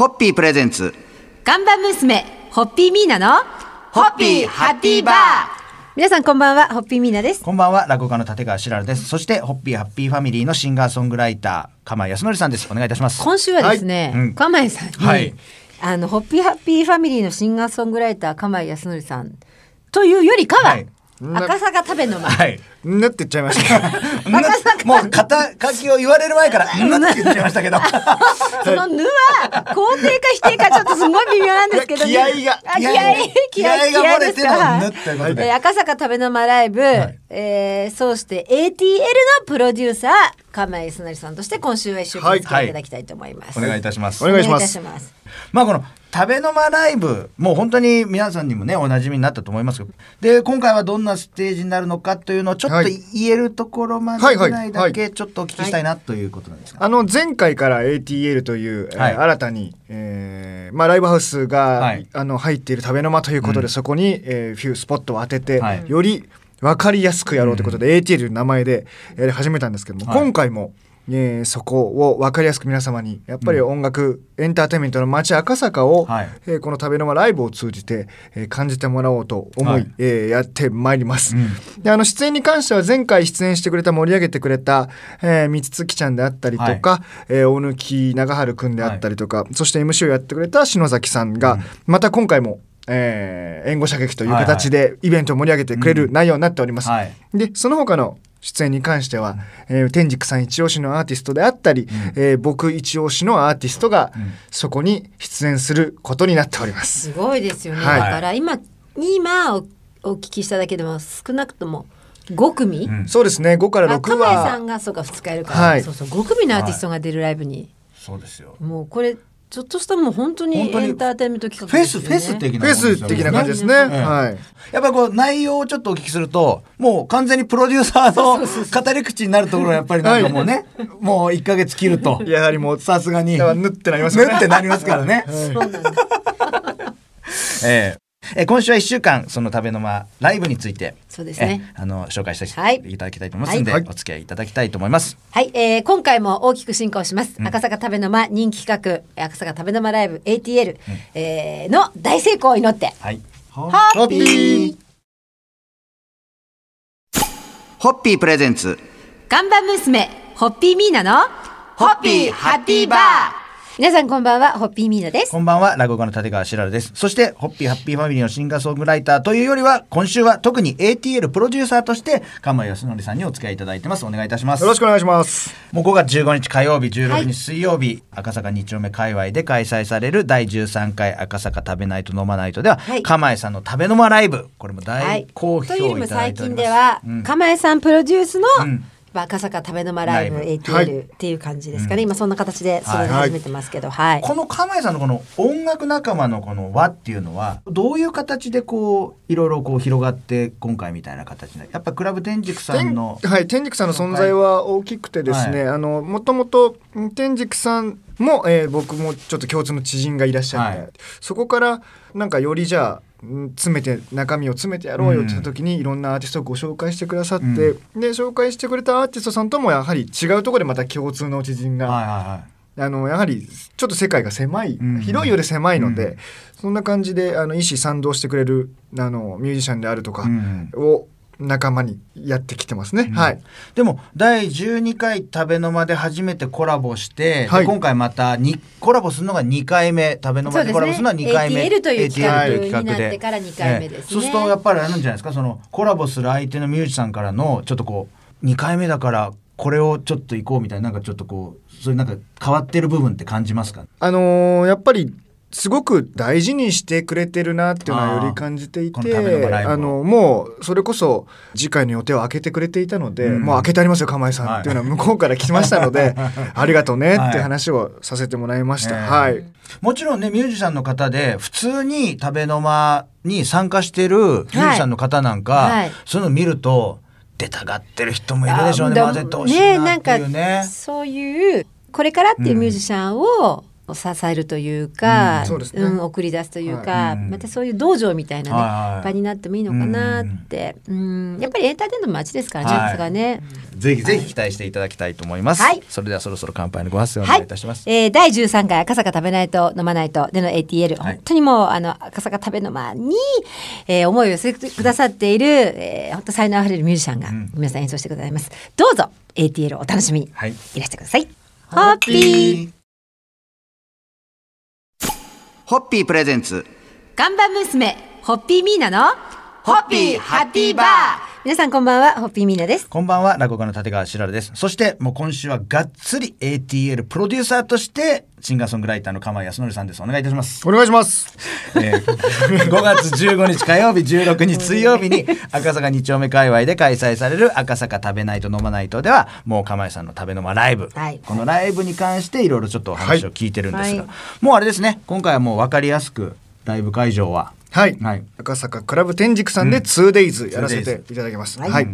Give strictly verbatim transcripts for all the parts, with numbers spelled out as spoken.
ホッピープレゼンツガンバ娘ホッピーミーナのホッピーハッピーバー。皆さんこんばんは、ホッピーミーナです。こんばんは、落語家の立川しららです。そしてホッピーハッピーファミリーのシンガーソングライター鎌井康則さんです。お願いいたします。今週はですね、はい、うん、鎌井さんに、はい、あのホッピーハッピーファミリーのシンガーソングライター鎌井康則さんというよりかは、はい、赤坂食べの前、はい、ぬって言っちゃいましたもう肩書きを言われる前からぬって言っちゃいましたけどそのぬは肯定か否定かちょっとすごい微妙なんですけど、ね、気合いが気合い気合いが漏れてのぬってことで、えー、赤坂食べの前ライブ、はい、えー、そうして エーティーエル のプロデューサー鎌井康則さんとして今週は一緒にお付き合いいただきたいと思います、はいはい、お願いいたします。お願いいたします。まあこの食べの間ライブ、もう本当に皆さんにもねおなじみになったと思いますけど、で今回はどんなステージになるのかというのをちょっと言えるところまでぐらいだけちょっとお聞きしたいなということなんですが、あの前回から エーティーエル という、はい、えー、新たに、えーまあ、ライブハウスが、はい、あの入っている食べの間ということで、うん、そこに、えー、フュースポットを当てて、はい、より分かりやすくやろうということで、うん、エーティーエル という名前でやり始めたんですけども、はい、今回もえー、そこを分かりやすく皆様にやっぱり音楽、うん、エンターテインメントの街赤坂を、はい、えー、この食べの間ライブを通じて、えー、感じてもらおうと思い、はい、えー、やってまいります、うん、であの出演に関しては前回出演してくれた盛り上げてくれた、えー、三つ月ちゃんであったりとか、はい、えー、大貫長春くんであったりとか、はい、そして エムシー をやってくれた篠崎さんが、うん、また今回もえー、援護射撃という形でイベントを盛り上げてくれる内容になっております、はいはい、でその他の出演に関しては、うん、えー、天竺さん一押しのアーティストであったり、うん、えー、僕一押しのアーティストがそこに出演することになっております、うん、すごいですよね、はい、だから今今 お, お聞きしただけでも少なくともご組、うん、そうですね、ごからろくは鎌井さんがそうかふつかやるから、はい、そうそうご組のアーティストが出るライブに、はい、そうですよ。もうこれちょっとしたもう本当にエンターテインメント企画ですよね。フェス、フェス的な感じですね。フェス的な感じですね。はい。やっぱりこう内容をちょっとお聞きすると、もう完全にプロデューサーの語り口になるところがやっぱりなんかもうね、もういっかげつ切るとやはりもうさすがにぬってなりますからね。ぬってなりますからね。そうなんです。ええ。え今週はいっしゅうかんその食べの間ライブについて、そうですね、あの紹介していただきたいと思いますので、はい、お付き合いいただきたいと思います。はい、えー、今回も大きく進行します、うん、赤坂食べの間人気企画赤坂食べの間ライブ エーティーエル、うん、えー、の大成功を祈って、はい、ホッピーホッピープレゼンツ看板娘ホッピーミーナのホッピーハッピーバー。皆さんこんばんは、ホッピーミーナです。こんばんは、落語家の立川しららです。そしてホッピーハッピーファミリーのシンガーソングライターというよりは、今週は特に エーティーエル プロデューサーとして鎌井康則さんにお付き合いいただいてます。お願いいたします。よろしくお願いします。もうごがつじゅうごにち火曜日、じゅうろくにち水曜日、はい、赤坂に丁目界隈で開催されるだいじゅうさんかい赤坂食べないと飲まないとでは、はい、鎌井さんの食べの間ライブ、これも大好評をいただいております。というよりも最近では、うん、鎌井さんプロデュースの、うん、赤坂食べの間ライブ エーティーエル っていう感じですかね、はい、今そんな形でそれを始めてますけど、はいはい、この鎌井さんのこの音楽仲間のこの輪っていうのはどういう形でこういろいろこう広がって今回みたいな形で、やっぱクラブ天竺さんの、はい、天竺さんの存在は大きくてですね、はい、あのもともと天竺さんも、えー、僕もちょっと共通の知人がいらっしゃるので、はい、そこからなんかよりじゃあ詰めて中身を詰めてやろうよって言った時に、うん、いろんなアーティストをご紹介してくださって、うん、で紹介してくれたアーティストさんともやはり違うところでまた共通の知人が、はいはいはい、あのやはりちょっと世界が狭い、うん、広いより狭いので、うん、そんな感じであの意思賛同してくれるあのミュージシャンであるとかを仲間にやってきてますね、うん、はい。でもだいじゅうにかい食べの間で初めてコラボして、はい、今回またにコラボするのがにかいめ、食べの間でコラボするのはにかいめ、エーティーエル という企画になってからにかいめですね、えー、そうするとやっぱりあるんじゃないですか、そのコラボする相手のミュージシャンからのちょっとこうにかいめだからこれをちょっと行こうみたいな、なんかちょっとこうそういうなんか変わってる部分って感じますか、ね、あのー、やっぱりすごく大事にしてくれてるなっていうのはより感じていて、あのもうそれこそ次回の予定を開けてくれていたので、うん、もう開けてありますよ鎌井さん、はい、っていうのは向こうから来ましたのでありがとうねって話をさせてもらいました、はいはい、もちろんねミュージシャンの方で普通に食べの間に参加してるミュージシャンの方なんか、はいはい、そういうの見ると出たがってる人もいるでしょうね、混ぜてほしいなっていうね、なんかそういうこれからっていうミュージシャンを、うん、支えるというか、うん、送り出すというか、はい、またそういう道場みたいな、ねはい、場になってもいいのかなって、うんうん、やっぱりエンターテインメントの街ですからね、はい、それがねぜひぜひ期待していただきたいと思います、はい、それではそろそろ乾杯のご発声をお願いいたします、はいえー、だいじゅうさんかい赤坂食べないと飲まないとでの エーティーエル、はい、本当にもうあの赤坂食べの間に、えー、思いを寄せてくださっている、えー、本当才能あふれるミュージシャンが皆さん演奏してくださいます、うん、どうぞ エーティーエル お楽しみに、はい、いらしてください。ハッピーホッピープレゼンツガンバ娘ホッピーミーナのホッピーハッピーバー。皆さんこんばんは、ホッピーミーナです。こんばんは、落語家の立川しららです。そしてもう今週はがっつり エーティーエル プロデューサーとしてシンガーソングライターの釜井康則さんです。お願いいたします。お願いします、えー、ごがつじゅうごにち火曜日、じゅうろくにち水曜日に赤坂に丁目界隈で開催される赤坂食べないと飲まないとではもう釜井さんの食べの間ライブ、はい、このライブに関していろいろちょっとお話を聞いてるんですが、はい、もうあれですね、今回はもう分かりやすくライブ会場ははいはい、赤坂クラブ天竺さんで ツーデイズ やらせていただきます、うんはい、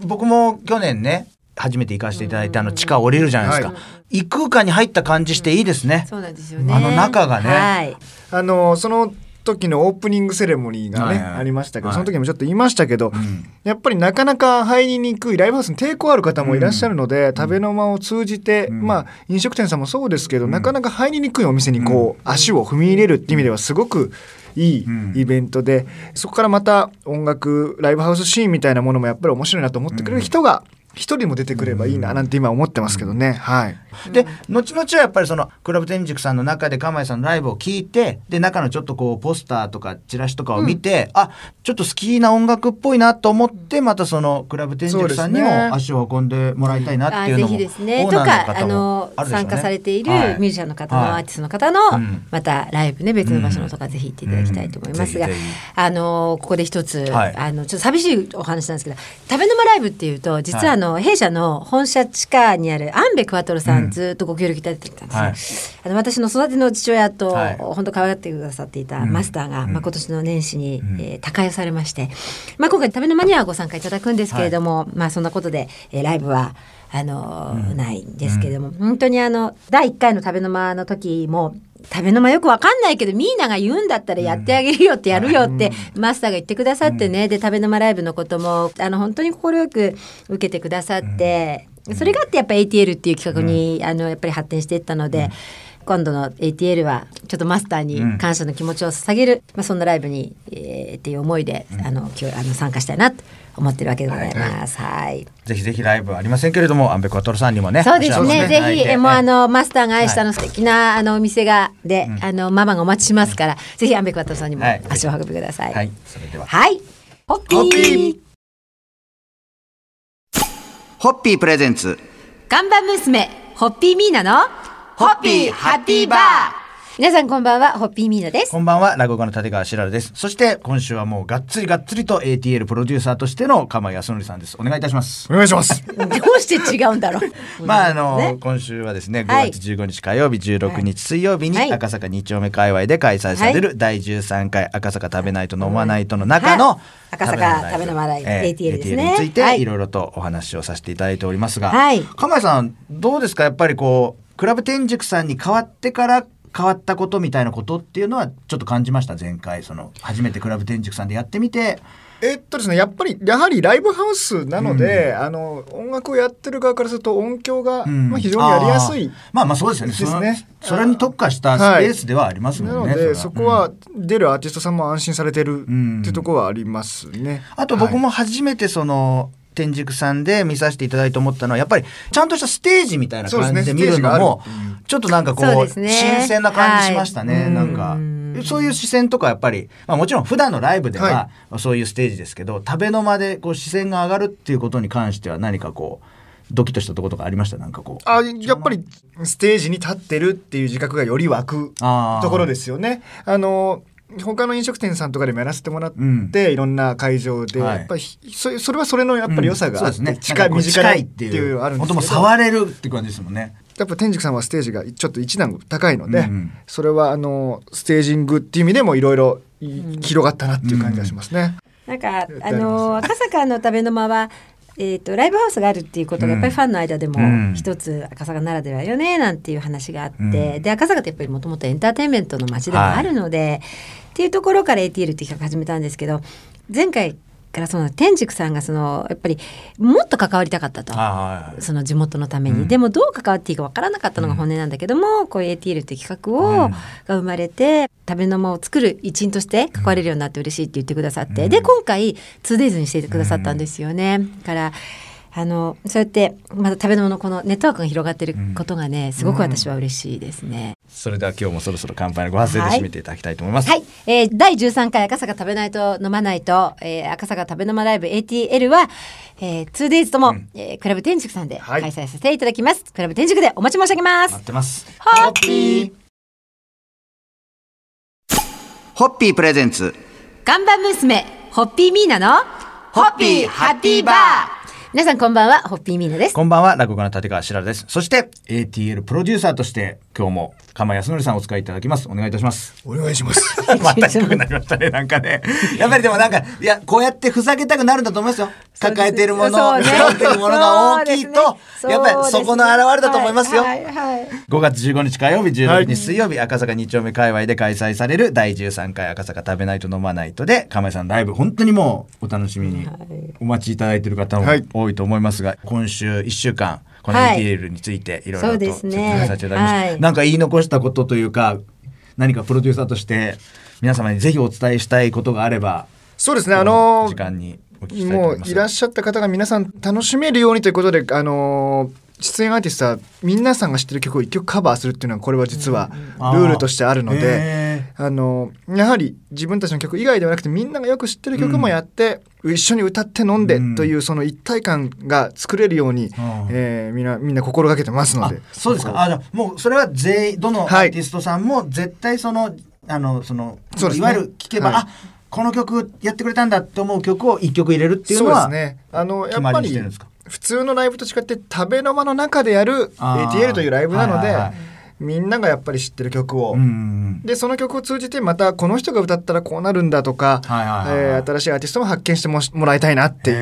僕も去年ね初めて行かせていただいて、あの地下降りるじゃないですか、はい、異空間に入った感じしていいですね、うん、そうなんですよね、あの中がね、はい、あのその時のオープニングセレモニーがね、はいはい、ありましたけど、はい、その時もちょっと言いましたけど、はい、やっぱりなかなか入りにくいライブハウスに抵抗ある方もいらっしゃるので、うん、食べの間を通じて、うん、まあ飲食店さんもそうですけど、うん、なかなか入りにくいお店にこう、うん、足を踏み入れるっていう意味ではすごくいいイベントで、うん、そこからまた音楽ライブハウスシーンみたいなものもやっぱり面白いなと思ってくれる人が一人も出てくればいいななんて今思ってますけどね、うんはい、で後々はやっぱりそのクラブ天竺さんの中で釜井さんのライブを聞いて、で中のちょっとこうポスターとかチラシとかを見て、うん、あちょっと好きな音楽っぽいなと思って、またそのクラブ天竺さんにも足を運んでもらいたいなっていうのも、うん、あぜひですね、オーナーの方もあるでしょうね、とかあの参加されているミュージシャンの方の、はい、アーティストの方の、はい、またライブね、別の場所のとかぜひ行っていただきたいと思いますが、うんうん、あのここで一つ、はい、あのちょっと寂しいお話なんですけど、食べ沼ライブっていうと実はあの、はい弊社の本社地下にあるアンベクワトロさん、うん、ずっとご協力いただいてたんです、はい、あの私の育ての父親と、はい、本当可愛がってくださっていたマスターが、うんまあ、今年の年始に、うんえー、他界をされまして、まあ、今回食べの間にはご参加いただくんですけれども、はいまあ、そんなことで、えー、ライブはあのーうん、ないんですけれども、うん、本当にあのだいいっかいの食べの間の時も食べの間よくわかんないけどミーナが言うんだったらやってあげるよってやるよってマスターが言ってくださってね、うん、で食べの間ライブのこともあの本当に快く受けてくださって、うん、それがあってやっぱ エーティーエル っていう企画に、うん、あのやっぱり発展していったので、うん、今度の エーティーエル はちょっとマスターに感謝の気持ちを捧げる、うんまあ、そんなライブに、えー、っていう思いで、うん、あの今日あの参加したいなと思ってるわけでございます、はいはい、ぜひぜひライブありませんけれどもアンベクワトロさんにもね、そうですね、ぜひ、ね、もうあのマスターが愛したの素敵なあのお店がで、はい、あのママがお待ちしますから、うん、ぜひアンベクワトロさんにも足を運びください、はい、それでははいホッピーホッピーホッピープレゼンツ看板娘ホッピーミーナのホッピーハッピーバー。皆さんこんばんは、ホッピーミーナです。こんばんは、落語家の立川しららです。そして今週はもうがっつりがっつりと エーティーエル プロデューサーとしての釜井康則さんです。お願いいたします。お願いします。どうして違うんだろう。まああの、ね、今週はですねごがつじゅうごにち火曜日、じゅうろくにち水曜日に赤坂に丁目界隈で開催されるだいじゅうさんかい赤坂食べないと飲まないとの中の、はいはい、赤坂食べの間ライブ、えー、エーティーエル ですね、についていろいろとお話をさせていただいておりますが、はい、釜井さんどうですか、やっぱりこうクラブ天竺さんに変わってから変わったことみたいなことっていうのはちょっと感じました。前回その初めてクラブ天竺さんでやってみて、えっとですね、やっぱりやはりライブハウスなので、うん、あの音楽をやってる側からすると音響が、うんまあ、非常にやりやすい、あまあまあそうですよね、ですね、それに特化したスペースではありますもんね、はい、なので そ, そこは出るアーティストさんも安心されてる、うん、っていうところはありますね。あと僕も初めてその、はい天竺さんで見させていただいて思ったのはやっぱりちゃんとしたステージみたいな感じで見るのもちょっとなんかこう新鮮な感じしましたね、はい、なんかそういう視線とかやっぱり、まあ、もちろん普段のライブではそういうステージですけど、はい、食べの間でこう視線が上がるっていうことに関しては何かこうドキッとしたところとかありました。なんかこうあやっぱりステージに立ってるっていう自覚がより湧くところですよね。あの他の飲食店さんとかでもやらせてもらって、うん、いろんな会場で、はい、やっぱり そ, それはそれのやっぱり良さがあって、うんね、近い短いっていうのあるんですけど、本当も触れるって感じですもんね。やっぱ天竺さんはステージがちょっと一段高いので、うん、それはあのステージングっていう意味でもいろいろ広がったなっていう感じがしますね、うんうん、なんかあの赤坂の食べの間はえー、とライブハウスがあるっていうことがやっぱりファンの間でも一つ赤坂ならではよねなんていう話があって、うん、で赤坂ってやっぱりもともとエンターテインメントの街でもあるので、はい、っていうところから エーティーエル って企画始めたんですけど、前回からその天竺さんがそのやっぱりもっと関わりたかったと、その地元のために、うん、でもどう関わっていいか分からなかったのが本音なんだけども、うん、こう エーティーエル って企画を、うん、が生まれて食べの間を作る一員として関われるようになって嬉しいって言ってくださって、うん、で今回 ツーデイズ にしてくださったんですよね、うん、だからあのそうやってまた食べの間のこのネットワークが広がってることがね、すごく私は嬉しいですね、うん、それでは今日もそろそろ乾杯のご発声で締めていただきたいと思います。はい、はい、えー、だいじゅうさんかい赤坂食べないと飲まないと、えー、赤坂食べの間ライブ エーティーエル は、えー、ツーデイズ とも、うん、えー、クラブ天竺さんで開催させていただきます、はい、クラブ天竺でお待ち申し上げます。待ってます。ホッピーホッピープレゼンツ看板娘ホッピーミーナのホッピーハッピーバー。皆さんこんばんは、ホッピーミーナです。こんばんは、落語家の立川しららです。そして エーティーエル プロデューサーとして今日も鎌康則さんをお使いいただきます。お願いいたします。お願いします。また低くなりましたね、なんかね。やっぱりでもなんか、いや、こうやってふざけたくなるんだと思いますよ。抱えてるもの、抱えてるものが大きいと、やっぱりそこの表れだと思いますよ。ごがつじゅうごにち火曜日、じゅうろくにち水曜日、赤坂に丁目界隈で開催されるだいじゅうさんかい赤坂食べないと飲まないとで鎌康さんライブ、本当にもうお楽しみにお待ちいただいている方も多いと思いますが、今週いっしゅうかんこの エーティーエル についていろいろと説明させていただきました、はい、なんか言い残したことというか、何かプロデューサーとして皆様にぜひお伝えしたいことがあれば。そうですね、あのー、時間にお聞きしたいと思います。もういらっしゃった方が皆さん楽しめるようにということで、あのー、出演アーティストは皆さんが知ってる曲をいっきょくカバーするっていうのは、これは実はルールとしてあるので、あのー、やはり自分たちの曲以外ではなくて、みんながよく知ってる曲もやって、うん、一緒に歌って飲んでという、その一体感が作れるように、うん、えー、みんなみんな心がけてますので。そうですか。あ、じゃあもうそれは全員、どのアーティストさんも絶対その、はい、あのそのそうですね、いわゆる聴けば、はい、あ、この曲やってくれたんだって思う曲を一曲入れるっていうのは、そうですね、あのやっぱり普通のライブと違って食べの間の中でやる エーティーエル というライブなので、はいはいはい、みんながやっぱり知ってる曲を、でその曲を通じてまたこの人が歌ったらこうなるんだとか、新しいアーティストも発見して も, もらいたいなってい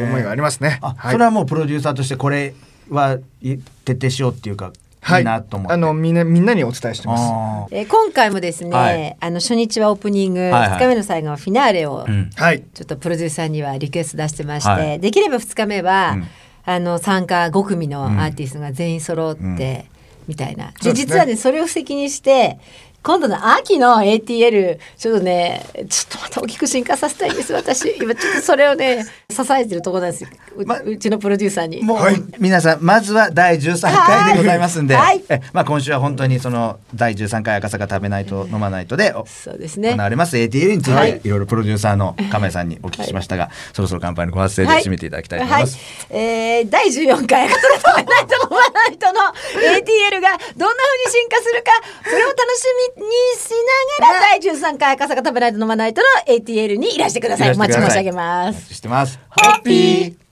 う思いがありますね。あ、はい、それはもうプロデューサーとしてこれは徹底しようっていうか、はい、いいなと思って、あの み, んなみんなにお伝えしてます、えー、今回もですね、はい、あの初日はオープニング、はいはい、ふつかめの最後はフィナーレをちょっとプロデューサーにはリクエスト出してまして、はい、できればふつかめは、うん、あの参加ごくみのアーティストが全員揃って、うんうん、みたいな。で、実はね、それを布石にして今度の秋の エーティーエル ちょっとね、ちょっとまた大きく進化させたいんです、私。今ちょっとそれをね支えてるところなんですよ、う、ま、うちのプロデューサーに。もう、はい、皆さんまずはだいじゅうさんかいでございますんで、はい、え、まあ、今週は本当にそのだいじゅうさんかい赤坂食べないと飲まないとでそうですね、行われます エーティーエル について、はい、いろいろプロデューサーの鎌さんにお聞きしましたが、はい、そろそろ乾杯のご発声で締めていただきたいと思います、はいはい、えー、だいじゅうよんかい赤坂食べないと飲まないとの エーティーエル がどんな風に進化するか、それを楽しみにしながらだいじゅうさんかい赤坂食べないと飲まないとの エーティーエル にいらしてください。お待ち申し上げます。お待ちしてます。ホッピー。